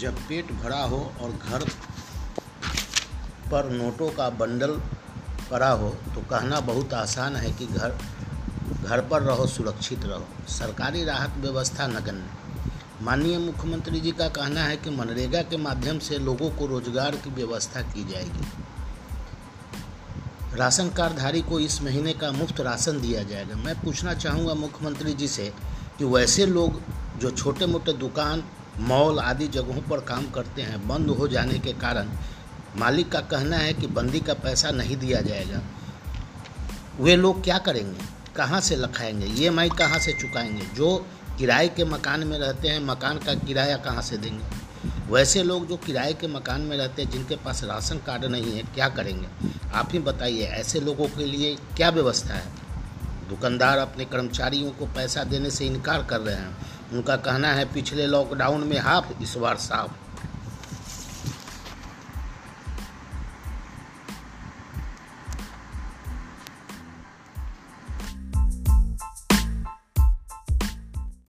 जब पेट भरा हो और घर पर नोटों का बंडल पड़ा हो तो कहना बहुत आसान है कि घर पर रहो, सुरक्षित रहो। सरकारी राहत व्यवस्था नगण्य। माननीय मुख्यमंत्री जी का कहना है कि मनरेगा के माध्यम से लोगों को रोजगार की व्यवस्था की जाएगी। राशन कार्डधारी को इस महीने का मुफ्त राशन दिया जाएगा। मैं पूछना चाहूँगा मुख्यमंत्री जी से कि वैसे लोग जो छोटे मोटे दुकान, मॉल आदि जगहों पर काम करते हैं, बंद हो जाने के कारण मालिक का कहना है कि बंदी का पैसा नहीं दिया जाएगा, वे लोग क्या करेंगे, कहाँ से लखाएंगे, EMI कहाँ से चुकाएंगे? जो किराए के मकान में रहते हैं, मकान का किराया कहाँ से देंगे? वैसे लोग जो किराए के मकान में रहते हैं, जिनके पास राशन कार्ड नहीं है, क्या करेंगे? आप ही बताइए, ऐसे लोगों के लिए क्या व्यवस्था है? दुकानदार अपने कर्मचारियों को पैसा देने से इनकार कर रहे हैं। उनका कहना है पिछले लॉकडाउन में हाफ, इस बार साफ।